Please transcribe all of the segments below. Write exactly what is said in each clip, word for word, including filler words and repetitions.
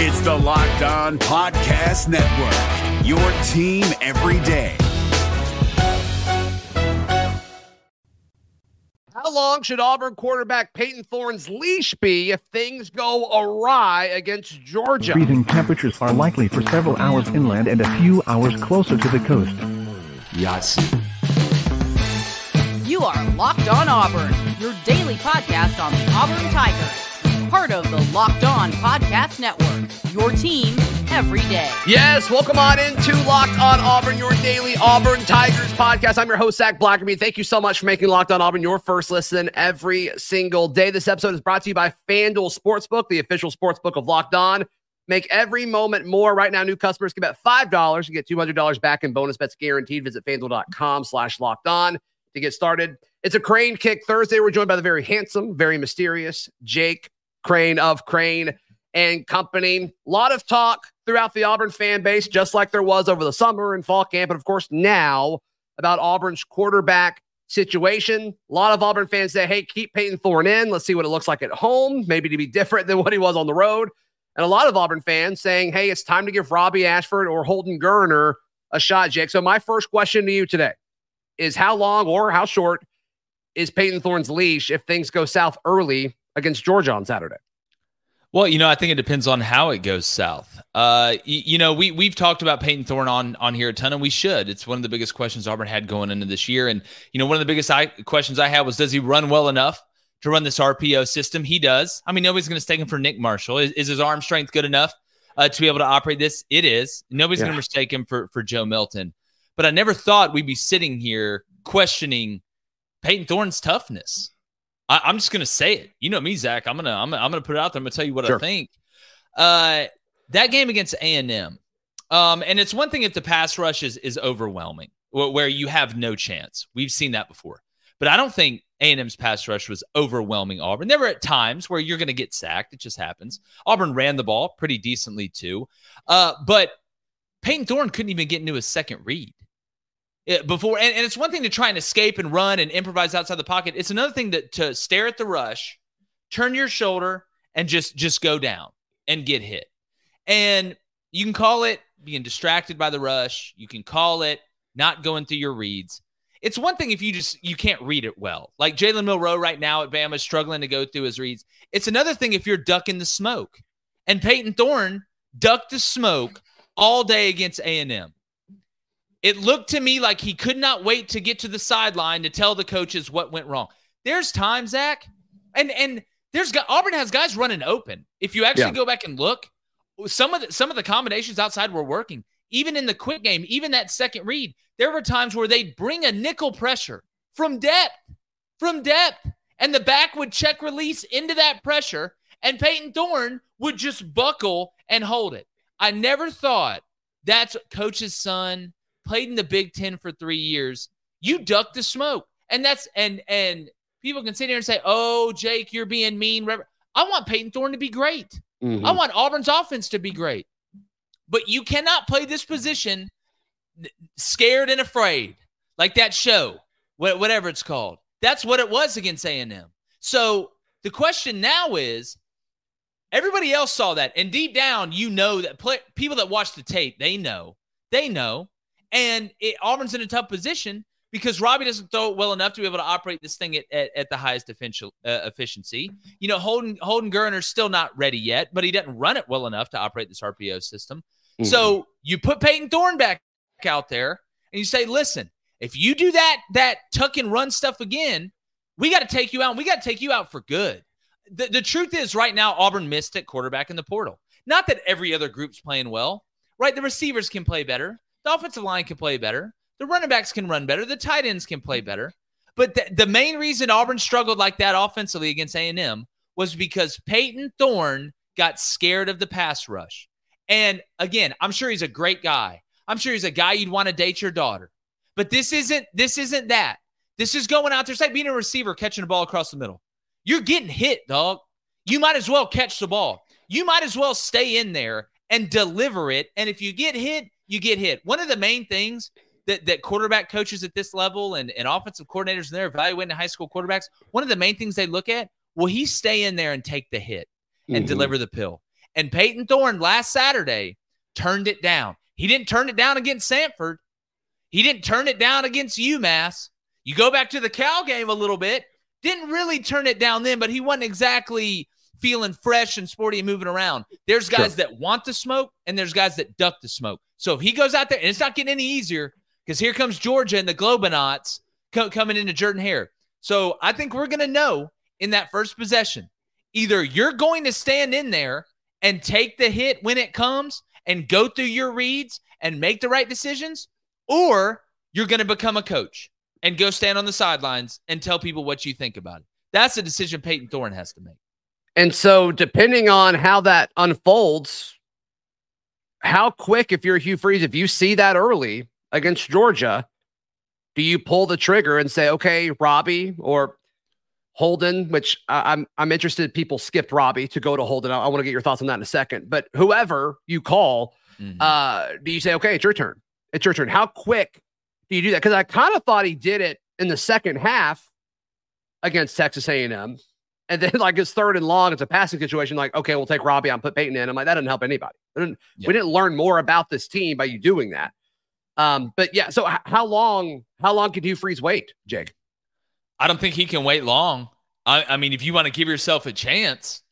It's the Locked On Podcast Network, your team every day. How long should Auburn quarterback Payton Thorne's leash be if things go awry against Georgia? Freezing temperatures are likely for several hours inland and a few hours closer to the coast. Yes. You are Locked On Auburn, your daily podcast on the Auburn Tigers. Part of the Locked On Podcast Network, your team every day. Yes, welcome on into Locked On Auburn, your daily Auburn Tigers podcast. I'm your host, Zac Blackerby. Thank you so much for making Locked On Auburn your first listen every single day. This episode is brought to you by FanDuel Sportsbook, the official sportsbook of Locked On. Make every moment more. Right now, new customers can bet five dollars and get two hundred dollars back in bonus bets guaranteed. Visit FanDuel.com slash Locked On to get started. It's a Crain Kick Thursday. We're joined by the very handsome, very mysterious Jake Crain of Crain and Company. A lot of talk throughout the Auburn fan base, just like there was over the summer and fall camp, and of course now, about Auburn's quarterback situation. A lot of Auburn fans say, hey, keep Payton Thorne in. Let's see what it looks like at home, maybe to be different than what he was on the road. And a lot of Auburn fans saying, hey, it's time to give Robbie Ashford or Holden Geriner a shot, Jake. So my first question to you today is, how long or how short is Payton Thorne's leash if things go south early against Georgia on Saturday? Well, you know, I think it depends on how it goes south. Uh, you, you know, we, we've talked about Payton Thorne on, on here a ton, and we should. It's one of the biggest questions Auburn had going into this year. And, you know, one of the biggest I, questions I had was, does he run well enough to run this R P O system? He does. I mean, nobody's going to mistake him for Nick Marshall. Is, is his arm strength good enough uh, to be able to operate this? It is. Nobody's yeah. going to mistake him for, for Joe Milton. But I never thought we'd be sitting here questioning Payton Thorne's toughness. I, I'm just going to say it. You know me, Zach. I'm going to I'm, I'm gonna put it out there. I'm going to tell you what sure. I think. Uh, that game against A and M, um, and it's one thing if the pass rush is, is overwhelming, wh- where you have no chance. We've seen that before. But I don't think A and M's pass rush was overwhelming Auburn. There were at times where you're going to get sacked. It just happens. Auburn ran the ball pretty decently too. Uh, but Payton Thorne couldn't even get into his second read. Before, and, and it's one thing to try and escape and run and improvise outside the pocket. It's another thing that to stare at the rush, turn your shoulder, and just just go down and get hit. And you can call it being distracted by the rush. You can call it not going through your reads. It's one thing if you just you can't read it well. Like Jalen Milroe right now at Bama is struggling to go through his reads. It's another thing if you're ducking the smoke. And Payton Thorne ducked the smoke all day against A and M. It looked to me like he could not wait to get to the sideline to tell the coaches what went wrong. There's time, Zach, and and there's Auburn has guys running open. If you actually yeah. go back and look, some of the, some of the combinations outside were working. Even in the quick game, even that second read, there were times where they'd bring a nickel pressure from depth, from depth, and the back would check release into that pressure, and Payton Thorne would just buckle and hold it. I never thought that's coach's son. Played in the Big Ten for three years. You duck the smoke, and that's and and people can sit here and say, "Oh, Jake, you're being mean." I want Payton Thorne to be great. Mm-hmm. I want Auburn's offense to be great, but you cannot play this position scared and afraid, like that show, whatever it's called. That's what it was against A and M. So the question now is, everybody else saw that, and deep down, you know that play, people that watch the tape, they know, they know. And it, Auburn's in a tough position because Robbie doesn't throw it well enough to be able to operate this thing at, at, at the highest uh, efficiency. You know, Holden, Holden Geriner's still not ready yet, but he doesn't run it well enough to operate this R P O system. Mm-hmm. So you put Payton Thorne back out there and you say, listen, if you do that, that tuck and run stuff again, we got to take you out. And we got to take you out for good. The, the truth is right now, Auburn missed at quarterback in the portal. Not that every other group's playing well, right? The receivers can play better. The offensive line can play better. The running backs can run better. The tight ends can play better. But th- the main reason Auburn struggled like that offensively against A and M was because Payton Thorne got scared of the pass rush. And again, I'm sure he's a great guy. I'm sure he's a guy you'd want to date your daughter. But this isn't this isn't that. This is going out there. It's like being a receiver catching a ball across the middle. You're getting hit, dog. You might as well catch the ball. You might as well stay in there and deliver it. And if you get hit, you get hit. One of the main things that, that quarterback coaches at this level and, and offensive coordinators and they're evaluating high school quarterbacks, one of the main things they look at, will he stay in there and take the hit and mm-hmm. deliver the pill? And Payton Thorne last Saturday turned it down. He didn't turn it down against Samford. He didn't turn it down against UMass. You go back to the Cal game a little bit, didn't really turn it down then, but he wasn't exactly feeling fresh and sporty and moving around. There's guys sure. that want the smoke, and there's guys that duck the smoke. So if he goes out there, and it's not getting any easier, because here comes Georgia and the Globonauts co coming into Jordan-Hare. So I think we're going to know in that first possession, either you're going to stand in there and take the hit when it comes and go through your reads and make the right decisions, or you're going to become a coach and go stand on the sidelines and tell people what you think about it. That's a decision Payton Thorne has to make. And so depending on how that unfolds, how quick, if you're Hugh Freeze, if you see that early against Georgia, do you pull the trigger and say, okay, Robbie or Holden, which I, I'm I'm interested people skipped Robbie to go to Holden. I, I want to get your thoughts on that in a second. But whoever you call, mm-hmm. uh, do you say, okay, it's your turn. It's your turn. How quick do you do that? Because I kind of thought he did it in the second half against Texas A and M. And then, like, it's third and long. It's a passing situation. Like, okay, we'll take Robbie and put Payton in. I'm like, that doesn't help anybody. We didn't, yeah. we didn't learn more about this team by you doing that. Um, but, yeah, so h how long How long could Hugh Freeze wait, Jake? I don't think he can wait long. I, I mean, if you want to give yourself a chance,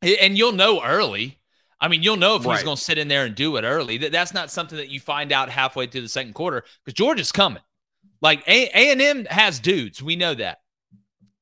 and you'll know early. I mean, you'll know if right. he's going to sit in there and do it early. That That's not something that you find out halfway through the second quarter, because Georgia's coming. Like, A and M has dudes. We know that.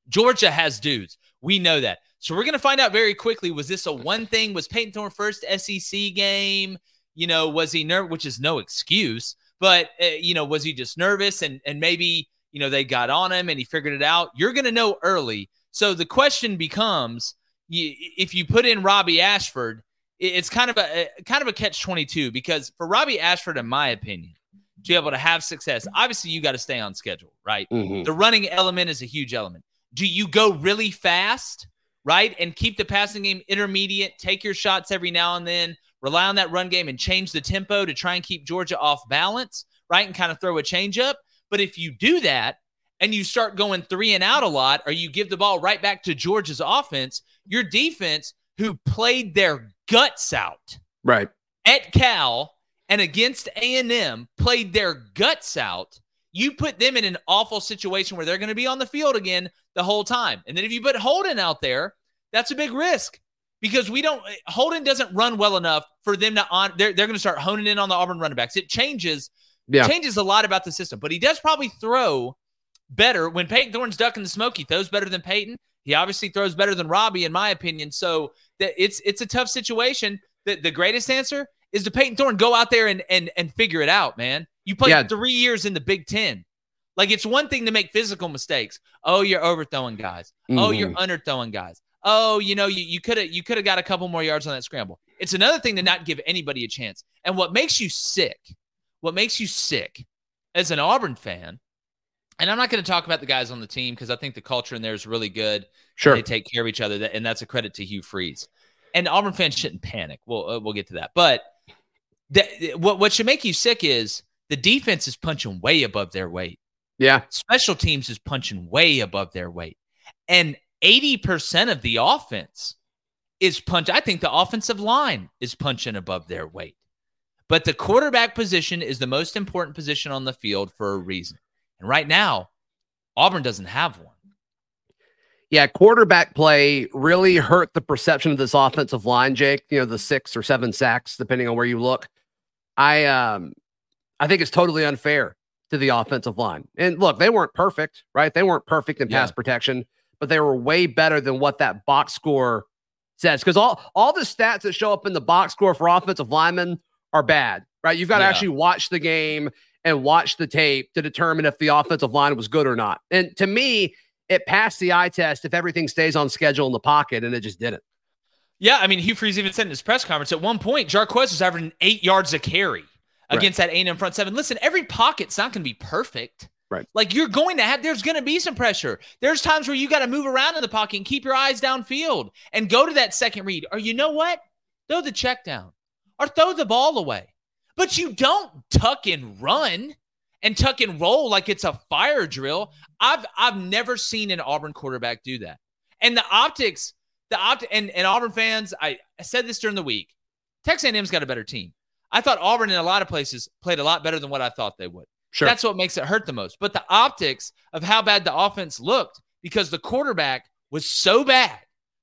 Georgia has dudes. We know that. So we're going to find out very quickly, was this a one thing? Was Payton Thorne first S E C game? You know, was he nervous? Which is no excuse. But, uh, you know, was he just nervous? And, and maybe, you know, they got on him and he figured it out. You're going to know early. So the question becomes, you, if you put in Robbie Ashford, it's kind of a kind of a catch twenty-two, because for Robbie Ashford, in my opinion, to be able to have success, obviously you got to stay on schedule, right? Mm-hmm. The running element is a huge element. Do you go really fast, right, and keep the passing game intermediate, take your shots every now and then, rely on that run game and change the tempo to try and keep Georgia off balance, right, and kind of throw a change up? But if you do that and you start going three and out a lot, or you give the ball right back to Georgia's offense, your defense, who played their guts out right at Cal and against A and M, played their guts out, you put them in an awful situation where they're going to be on the field again the whole time. And then if you put Holden out there, that's a big risk, because we don't Holden doesn't run well enough for them to on they're, they're going to start honing in on the Auburn running backs. It changes yeah. changes a lot about the system, but he does probably throw better when Payton Thorne's ducking the smoke. He throws better than Payton. He obviously throws better than Robbie, in my opinion. So that it's it's a tough situation. The, the greatest answer is to Payton Thorne go out there and and and figure it out, man. You played yeah. three years in the Big Ten. Like, it's one thing to make physical mistakes. Oh, you're overthrowing guys. Mm-hmm. Oh, you're underthrowing guys. Oh, you know, you you could have you could have got a couple more yards on that scramble. It's another thing to not give anybody a chance. And what makes you sick, what makes you sick as an Auburn fan, and I'm not going to talk about the guys on the team, because I think the culture in there is really good. Sure. They take care of each other, and that's a credit to Hugh Freeze. And Auburn fans shouldn't panic. We'll uh, we'll get to that. But th what what should make you sick is the defense is punching way above their weight. Yeah. Special teams is punching way above their weight. And eighty percent of the offense is punching. I think the offensive line is punching above their weight. But the quarterback position is the most important position on the field for a reason. And right now, Auburn doesn't have one. Yeah, quarterback play really hurt the perception of this offensive line, Jake. You know, the six or seven sacks, depending on where you look. I um, I think it's totally unfair to the offensive line. And look, they weren't perfect, right? They weren't perfect in yeah. pass protection, but they were way better than what that box score says. Because all, all the stats that show up in the box score for offensive linemen are bad, right? You've got to yeah. actually watch the game and watch the tape to determine if the offensive line was good or not. And to me, it passed the eye test if everything stays on schedule in the pocket, and it just didn't. Yeah, I mean, Hugh Freeze even said in his press conference, at one point, Jarquez was averaging eight yards a carry against right. that A and M front seven. Listen, every pocket's not going to be perfect. Right. Like, you're going to have, there's going to be some pressure. There's times where you got to move around in the pocket and keep your eyes downfield and go to that second read. Or you know what? Throw the check down or throw the ball away. But you don't tuck and run and tuck and roll like it's a fire drill. I've I've never seen an Auburn quarterback do that. And the optics, the opt and, and Auburn fans, I, I said this during the week, Texas A and M's got a better team. I thought Auburn in a lot of places played a lot better than what I thought they would. Sure. That's what makes it hurt the most. But the optics of how bad the offense looked, because the quarterback was so bad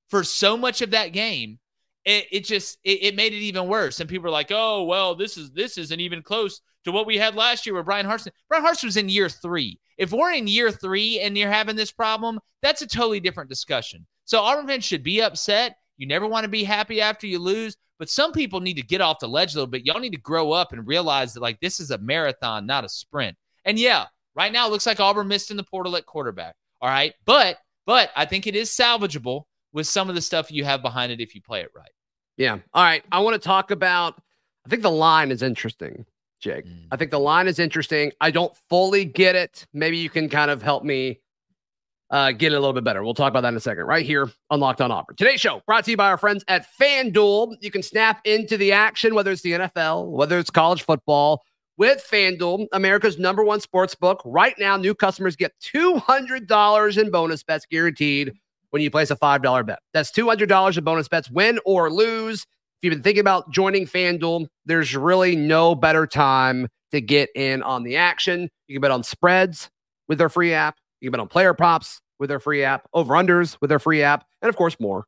for so much of that game, it, it just it, it made it even worse. And people were like, oh, well, this is this isn't even close to what we had last year with Bryan Harsin. Bryan Harsin was in year three. If we're in year three and you're having this problem, that's a totally different discussion. So Auburn fans should be upset. You never want to be happy after you lose. But some people need to get off the ledge a little bit. Y'all need to grow up and realize that, like, this is a marathon, not a sprint. And, yeah, right now it looks like Auburn missed in the portal at quarterback. All right? But, but I think it is salvageable with some of the stuff you have behind it if you play it right. Yeah. All right. I want to talk about – I think the line is interesting, Jake. Mm. I think the line is interesting. I don't fully get it. Maybe you can kind of help me uh, get it a little bit better. We'll talk about that in a second right here on Locked on Auburn. Today's show brought to you by our friends at FanDuel. You can snap into the action, whether it's the N F L, whether it's college football, with FanDuel, America's number one sports book. Right now, new customers get two hundred dollars in bonus bets guaranteed when you place a five dollar bet. That's two hundred dollars in bonus bets, win or lose. If you've been thinking about joining FanDuel, there's really no better time to get in on the action. You can bet on spreads with their free app. You can bet on player props with their free app, over-unders with their free app, and, of course, more.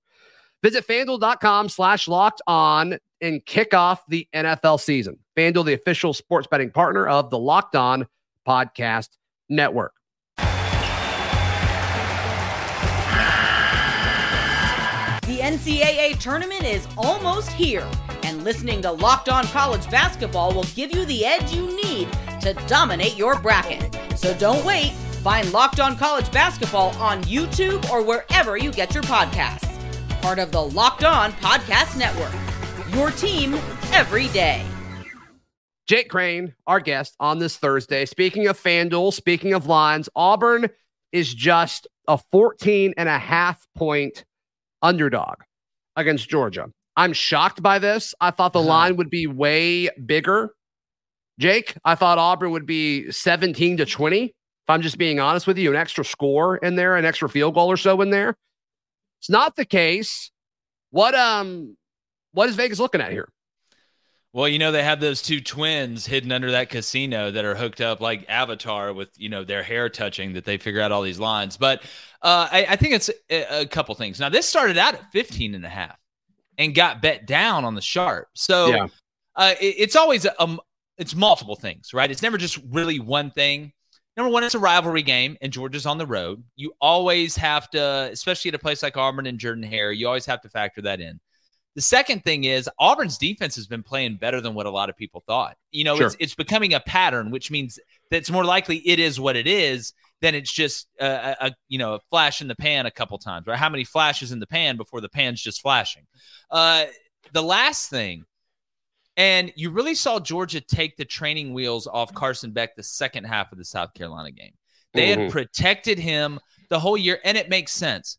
Visit FanDuel.com slash locked on and kick off the N F L season. FanDuel, the official sports betting partner of the Locked On Podcast Network. The N C double A tournament is almost here, and listening to Locked On College Basketball will give you the edge you need to dominate your bracket. So don't wait. Find Locked On College Basketball on YouTube or wherever you get your podcasts. Part of the Locked On Podcast Network, your team every day. Jake Crain, our guest on this Thursday. Speaking of FanDuel, speaking of lines, Auburn is just a fourteen and a half point underdog against Georgia. I'm shocked by this. I thought the uh-huh. line would be way bigger, Jake. I thought Auburn would be seventeen to twenty. If I'm just being honest with you, an extra score in there, an extra field goal or so in there. It's not the case. What um, what is Vegas looking at here? Well, you know, they have those two twins hidden under that casino that are hooked up like Avatar with, you know, their hair touching, that they figure out all these lines. But uh, I, I think it's a, a couple things. Now, this started out at fifteen and a half and got bet down on the sharp. So yeah. uh, it, it's always um, it's multiple things, right? It's never just really one thing. Number one, it's a rivalry game, and Georgia's on the road. You always have to, especially at a place like Auburn and Jordan-Hare, you always have to factor that in. The second thing is Auburn's defense has been playing better than what a lot of people thought. You know, sure. it's it's becoming a pattern, which means that's more likely it is what it is than it's just a, a you know a flash in the pan a couple times. Right? How many flashes in the pan before the pan's just flashing? Uh, the last thing. And you really saw Georgia take the training wheels off Carson Beck the second half of the South Carolina game. They mm-hmm. had protected him the whole year, and it makes sense.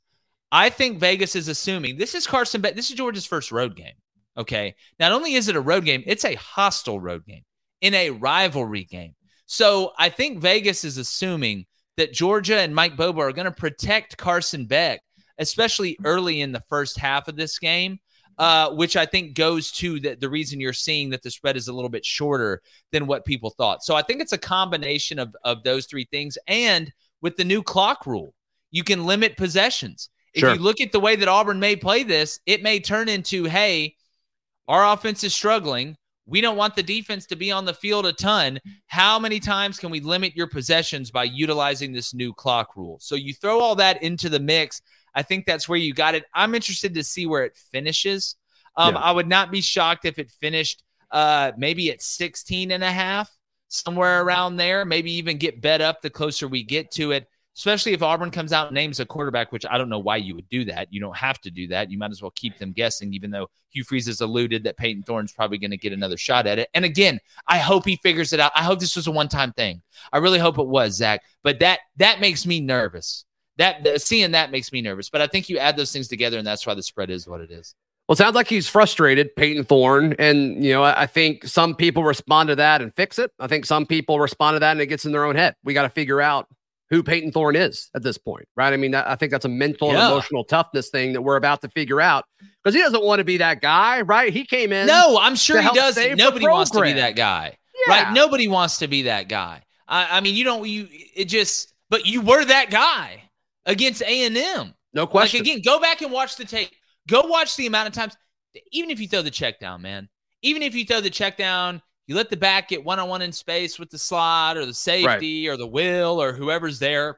I think Vegas is assuming this is Carson Beck. This is Georgia's first road game, okay? Not only is it a road game, it's a hostile road game in a rivalry game. So I think Vegas is assuming that Georgia and Mike Bobo are going to protect Carson Beck, especially early in the first half of this game. Uh, which I think goes to the, the reason you're seeing that the spread is a little bit shorter than what people thought. So I think it's a combination of, of those three things. And with the new clock rule, you can limit possessions. Sure. If you look at the way that Auburn may play this, it may turn into, hey, our offense is struggling. We don't want the defense to be on the field a ton. How many times can we limit your possessions by utilizing this new clock rule? So you throw all that into the mix. I think that's where you got it. I'm interested to see where it finishes. Um, yeah. I would not be shocked if it finished uh, maybe at sixteen and a half, somewhere around there, maybe even get bet up the closer we get to it, especially if Auburn comes out and names a quarterback, which I don't know why you would do that. You don't have to do that. You might as well keep them guessing, even though Hugh Freeze has alluded that Payton Thorne's probably going to get another shot at it. And again, I hope he figures it out. I hope this was a one-time thing. I really hope it was, Zach. But that that makes me nervous. That seeing that makes me nervous, but I think you add those things together, and that's why the spread is what it is. Well, it sounds like he's frustrated, Payton Thorne, and you know I, I think some people respond to that and fix it. I think some people respond to that and it gets in their own head. We got to figure out who Payton Thorne is at this point, right? I mean, I think that's a mental yeah. and emotional toughness thing that we're about to figure out, because he doesn't want to be that guy, right? He came in. No, I'm sure he doesn't. Nobody wants to be that guy, yeah. right? Nobody wants to be that guy. I, I mean, you don't, you, it just, but you were that guy against A and M. No question. Like, again, go back and watch the tape. Go watch the amount of times, even if you throw the check down, man, even if you throw the check down, you let the back get one-on-one in space with the slot or the safety right. or the will or whoever's there.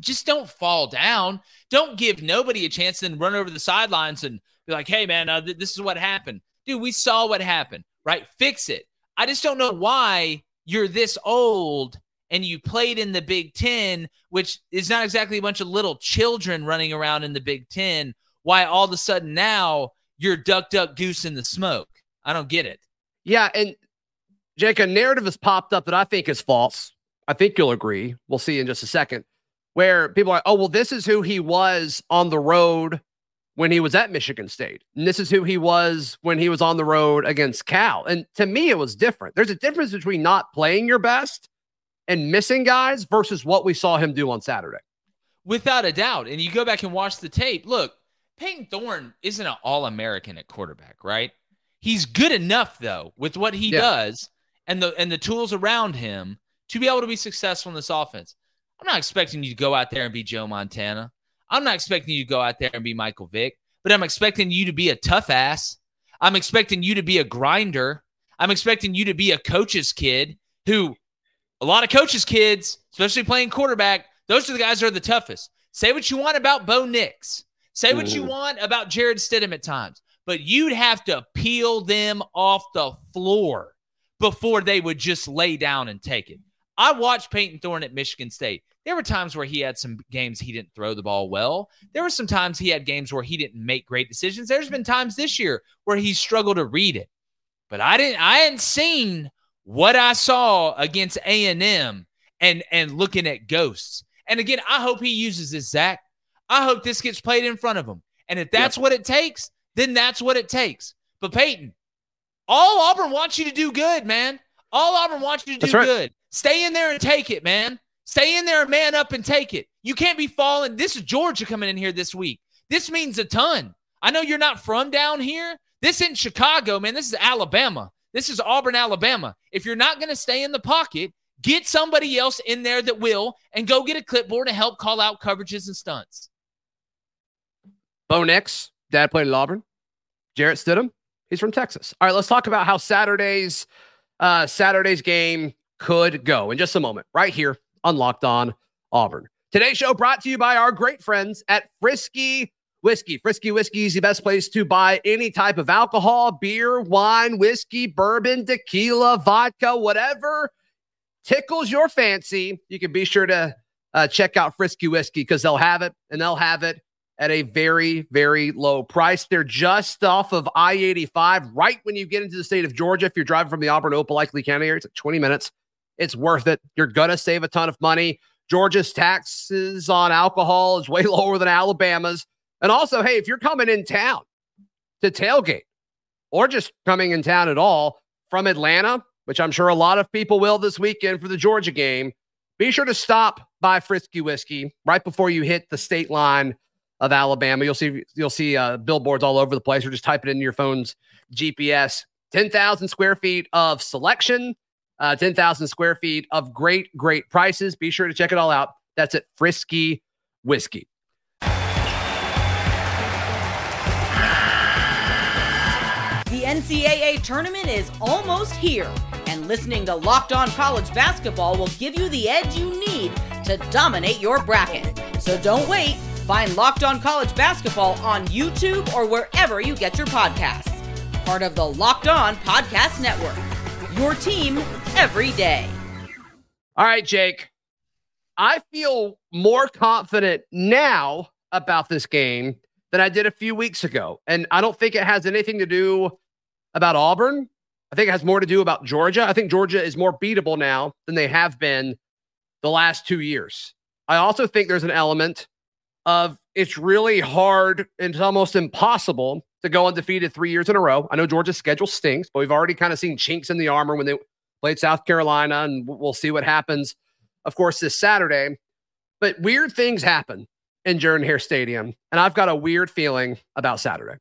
Just don't fall down. Don't give nobody a chance to then run over the sidelines and be like, hey, man, uh, th- this is what happened. Dude, we saw what happened, right? Fix it. I just don't know why you're this old and you played in the Big Ten, which is not exactly a bunch of little children running around in the Big Ten, why all of a sudden now you're duck, duck, goose in the smoke. I don't get it. Yeah, and Jake, a narrative has popped up that I think is false. I think you'll agree. We'll see in just a second. Where people are, oh, well, this is who he was on the road when he was at Michigan State. And this is who he was when he was on the road against Cal. And to me, it was different. There's a difference between not playing your best and missing guys versus what we saw him do on Saturday. Without a doubt. And you go back and watch the tape. Look, Payton Thorne isn't an All-American at quarterback, right? He's good enough, though, with what he yeah. does and the and the tools around him to be able to be successful in this offense. I'm not expecting you to go out there and be Joe Montana. I'm not expecting you to go out there and be Michael Vick, but I'm expecting you to be a tough ass. I'm expecting you to be a grinder. I'm expecting you to be a coach's kid who a lot of coaches' kids, especially playing quarterback, those are the guys that are the toughest. Say what you want about Bo Nix. Say what Ooh. you want about Jared Stidham at times. But you'd have to peel them off the floor before they would just lay down and take it. I watched Payton Thorne at Michigan State. There were times where he had some games he didn't throw the ball well. There were some times he had games where he didn't make great decisions. There's been times this year where he struggled to read it. But I didn't. I hadn't seen what I saw against A and M and, and looking at ghosts. And again, I hope he uses this, Zach. I hope this gets played in front of him. And if that's yep. what it takes, then that's what it takes. But Payton, all Auburn wants you to do good, man. All Auburn wants you to do right. good. Stay in there and take it, man. Stay in there and man up and take it. You can't be falling. This is Georgia coming in here this week. This means a ton. I know you're not from down here. This isn't Chicago, man. This is Alabama. This is Auburn, Alabama. If you're not going to stay in the pocket, get somebody else in there that will, and go get a clipboard and help call out coverages and stunts. Bo Nix. Dad played at Auburn. Jarrett Stidham, he's from Texas. All right, let's talk about how Saturday's uh, Saturday's game could go in just a moment, right here on Locked On Auburn. Today's show brought to you by our great friends at Frisky Whiskey. Frisky Whiskey is the best place to buy any type of alcohol, beer, wine, whiskey, bourbon, tequila, vodka, whatever tickles your fancy. You can be sure to uh, check out Frisky Whiskey, because they'll have it, and they'll have it at a very, very low price. They're just off of I eighty-five, right when you get into the state of Georgia. If you're driving from the Auburn, Opelika County area, it's like twenty minutes. It's worth it. You're going to save a ton of money. Georgia's taxes on alcohol is way lower than Alabama's. And also, hey, if you're coming in town to tailgate, or just coming in town at all from Atlanta, which I'm sure a lot of people will this weekend for the Georgia game, be sure to stop by Frisky Whiskey right before you hit the state line of Alabama. You'll see you'll see uh, billboards all over the place, or just type it into your phone's G P S. ten thousand square feet of selection, uh, ten thousand square feet of great, great prices. Be sure to check it all out. That's at Frisky Whiskey. The N C double A tournament is almost here, and listening to Locked On College Basketball will give you the edge you need to dominate your bracket. So don't wait. Find Locked On College Basketball on YouTube or wherever you get your podcasts. Part of the Locked On Podcast Network. Your team every day. All right, Jake. I feel more confident now about this game than I did a few weeks ago. And I don't think it has anything to do about Auburn. I think it has more to do about Georgia. I think Georgia is more beatable now than they have been the last two years. I also think there's an element of it's really hard and it's almost impossible to go undefeated three years in a row. I know Georgia's schedule stinks, but we've already kind of seen chinks in the armor when they played South Carolina, and we'll see what happens, of course, this Saturday. But weird things happen in Jordan-Hare Stadium, and I've got a weird feeling about Saturday.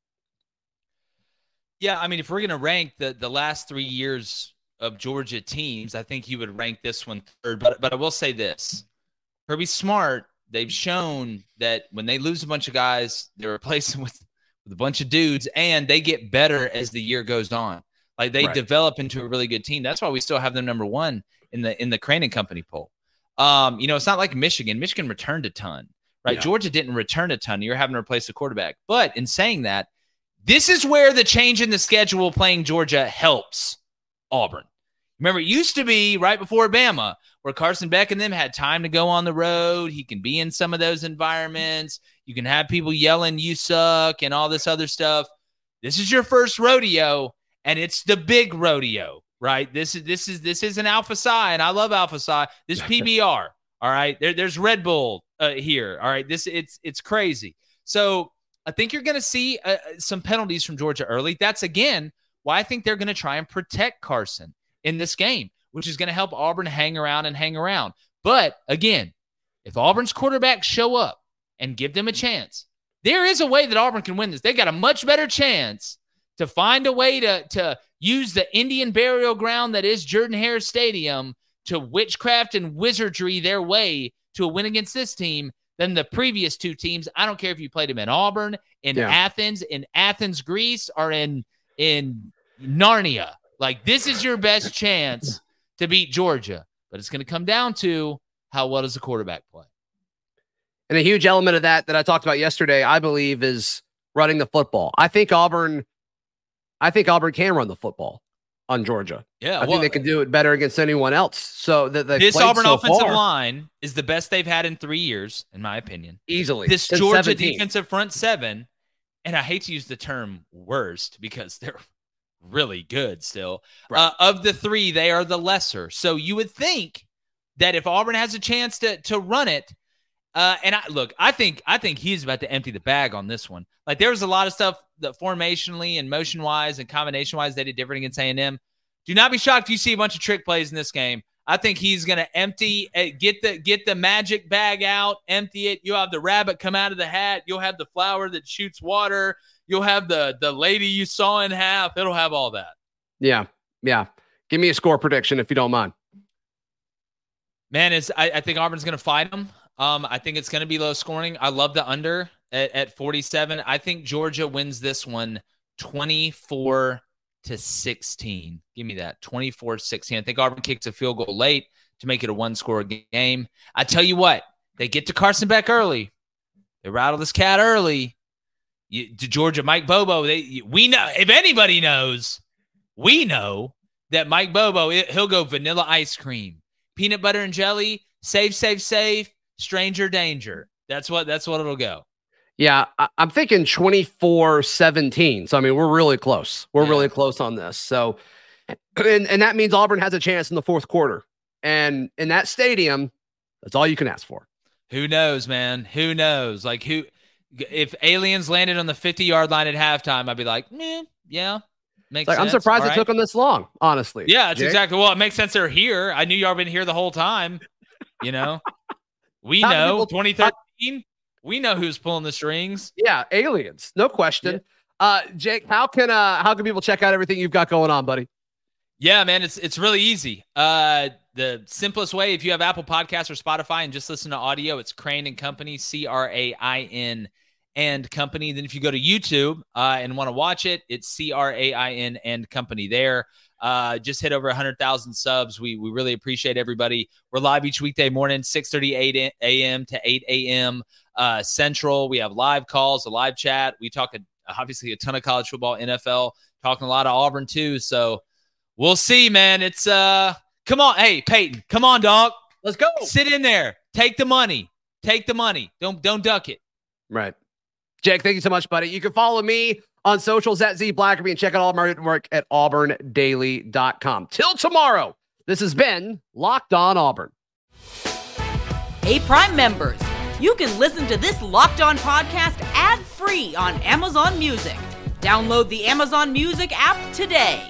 Yeah, I mean, if we're going to rank the, the last three years of Georgia teams, I think you would rank this one third. But, but I will say this. Kirby Smart, they've shown that when they lose a bunch of guys, they're replacing with, with a bunch of dudes, and they get better as the year goes on. Like, they right. develop into a really good team. That's why we still have them number one in the in the Crain and Company poll. Um, you know, it's not like Michigan. Michigan returned a ton, right? Yeah. Georgia didn't return a ton. You're having to replace the quarterback. But in saying that, this is where the change in the schedule playing Georgia helps Auburn. Remember, it used to be right before Bama where Carson Beck and them had time to go on the road. He can be in some of those environments. You can have people yelling, you suck, and all this other stuff. This is your first rodeo, and it's the big rodeo. Right, this is this is this is an Alpha Psi, and I love Alpha Psi. This P B R, all right. There, there's Red Bull uh, here, all right. This it's it's crazy. So I think you're going to see uh, some penalties from Georgia early. That's again why I think they're going to try and protect Carson in this game, which is going to help Auburn hang around and hang around. But again, if Auburn's quarterbacks show up and give them a chance, there is a way that Auburn can win this. They got a much better chance to find a way to to. Use the Indian burial ground that is Jordan-Hare Stadium to witchcraft and wizardry their way to a win against this team than the previous two teams. I don't care if you played them in Auburn, in yeah. Athens, in Athens, Greece, or in in Narnia. Like, this is your best chance to beat Georgia. But it's going to come down to how well does the quarterback play. And a huge element of that that I talked about yesterday, I believe, is running the football. I think Auburn... I think Auburn can run the football on Georgia. Yeah, I think well, they can do it better against anyone else. So that this Auburn so offensive far. line is the best they've had in three years, in my opinion. Easily. This Georgia seventeen. Defensive front seven, and I hate to use the term worst because they're really good still. Right. Uh, of the three, they are the lesser. So you would think that if Auburn has a chance to to run it, Uh, and I, look, I think I think he's about to empty the bag on this one. Like, there was a lot of stuff that formationally and motion-wise and combination-wise they did different against A and M. Do not be shocked if you see a bunch of trick plays in this game. I think he's going to empty, uh, get the get the magic bag out, empty it. You'll have the rabbit come out of the hat. You'll have the flower that shoots water. You'll have the the lady you saw in half. It'll have all that. Yeah, yeah. Give me a score prediction if you don't mind. Man, it's, I, I think Auburn's going to fight them. Um, I think it's going to be low scoring. I love the under at, at forty-seven. I think Georgia wins this one twenty-four to sixteen. Give me that, twenty-four sixteen. I think Auburn kicks a field goal late to make it a one-score game. I tell you what, they get to Carson Beck early. They rattle this cat early. You, to Georgia, Mike Bobo, they, we know, if anybody knows, we know that Mike Bobo, it, he'll go vanilla ice cream, peanut butter and jelly, safe, safe, safe. Stranger danger. That's what that's what it'll go. Yeah, I, I'm thinking twenty-four seventeen. So, I mean, we're really close. We're yeah. really close on this. So, and, and that means Auburn has a chance in the fourth quarter. And in that stadium, that's all you can ask for. Who knows, man? Who knows? Like, who? If aliens landed on the fifty-yard line at halftime, I'd be like, eh, yeah, makes like, sense. I'm surprised all it right. took them this long, honestly. Yeah, it's Jake? exactly. Well, it makes sense they're here. I knew y'all been here the whole time, you know? We How know twenty thirteen. How, we know who's pulling the strings. Yeah, aliens, no question. Yeah. Uh, Jake, how can uh, how can people check out everything you've got going on, buddy? Yeah, man, it's it's really easy. Uh, the simplest way, if you have Apple Podcasts or Spotify and just listen to audio, it's Crain and Company, C R A I N and Company. Then if you go to YouTube uh, and want to watch it, it's C R A I N and Company there. Uh, just hit over one hundred thousand subs. We we really appreciate everybody. We're live each weekday morning, six thirty-eight a.m. to eight a.m. Uh, Central. We have live calls, a live chat. We talk, a, obviously, a ton of college football, N F L, talking a lot of Auburn, too. So we'll see, man. It's uh, come on. Hey, Payton, come on, dog. Let's go. Sit in there. Take the money. Take the money. Don't, don't duck it. Right. Jake, thank you so much, buddy. You can follow me on socials at Z Blackerby and check out all my work at auburn daily dot com. Till tomorrow, this has been Locked On Auburn. Hey, Prime members, you can listen to this Locked On podcast ad-free on Amazon Music. Download the Amazon Music app today.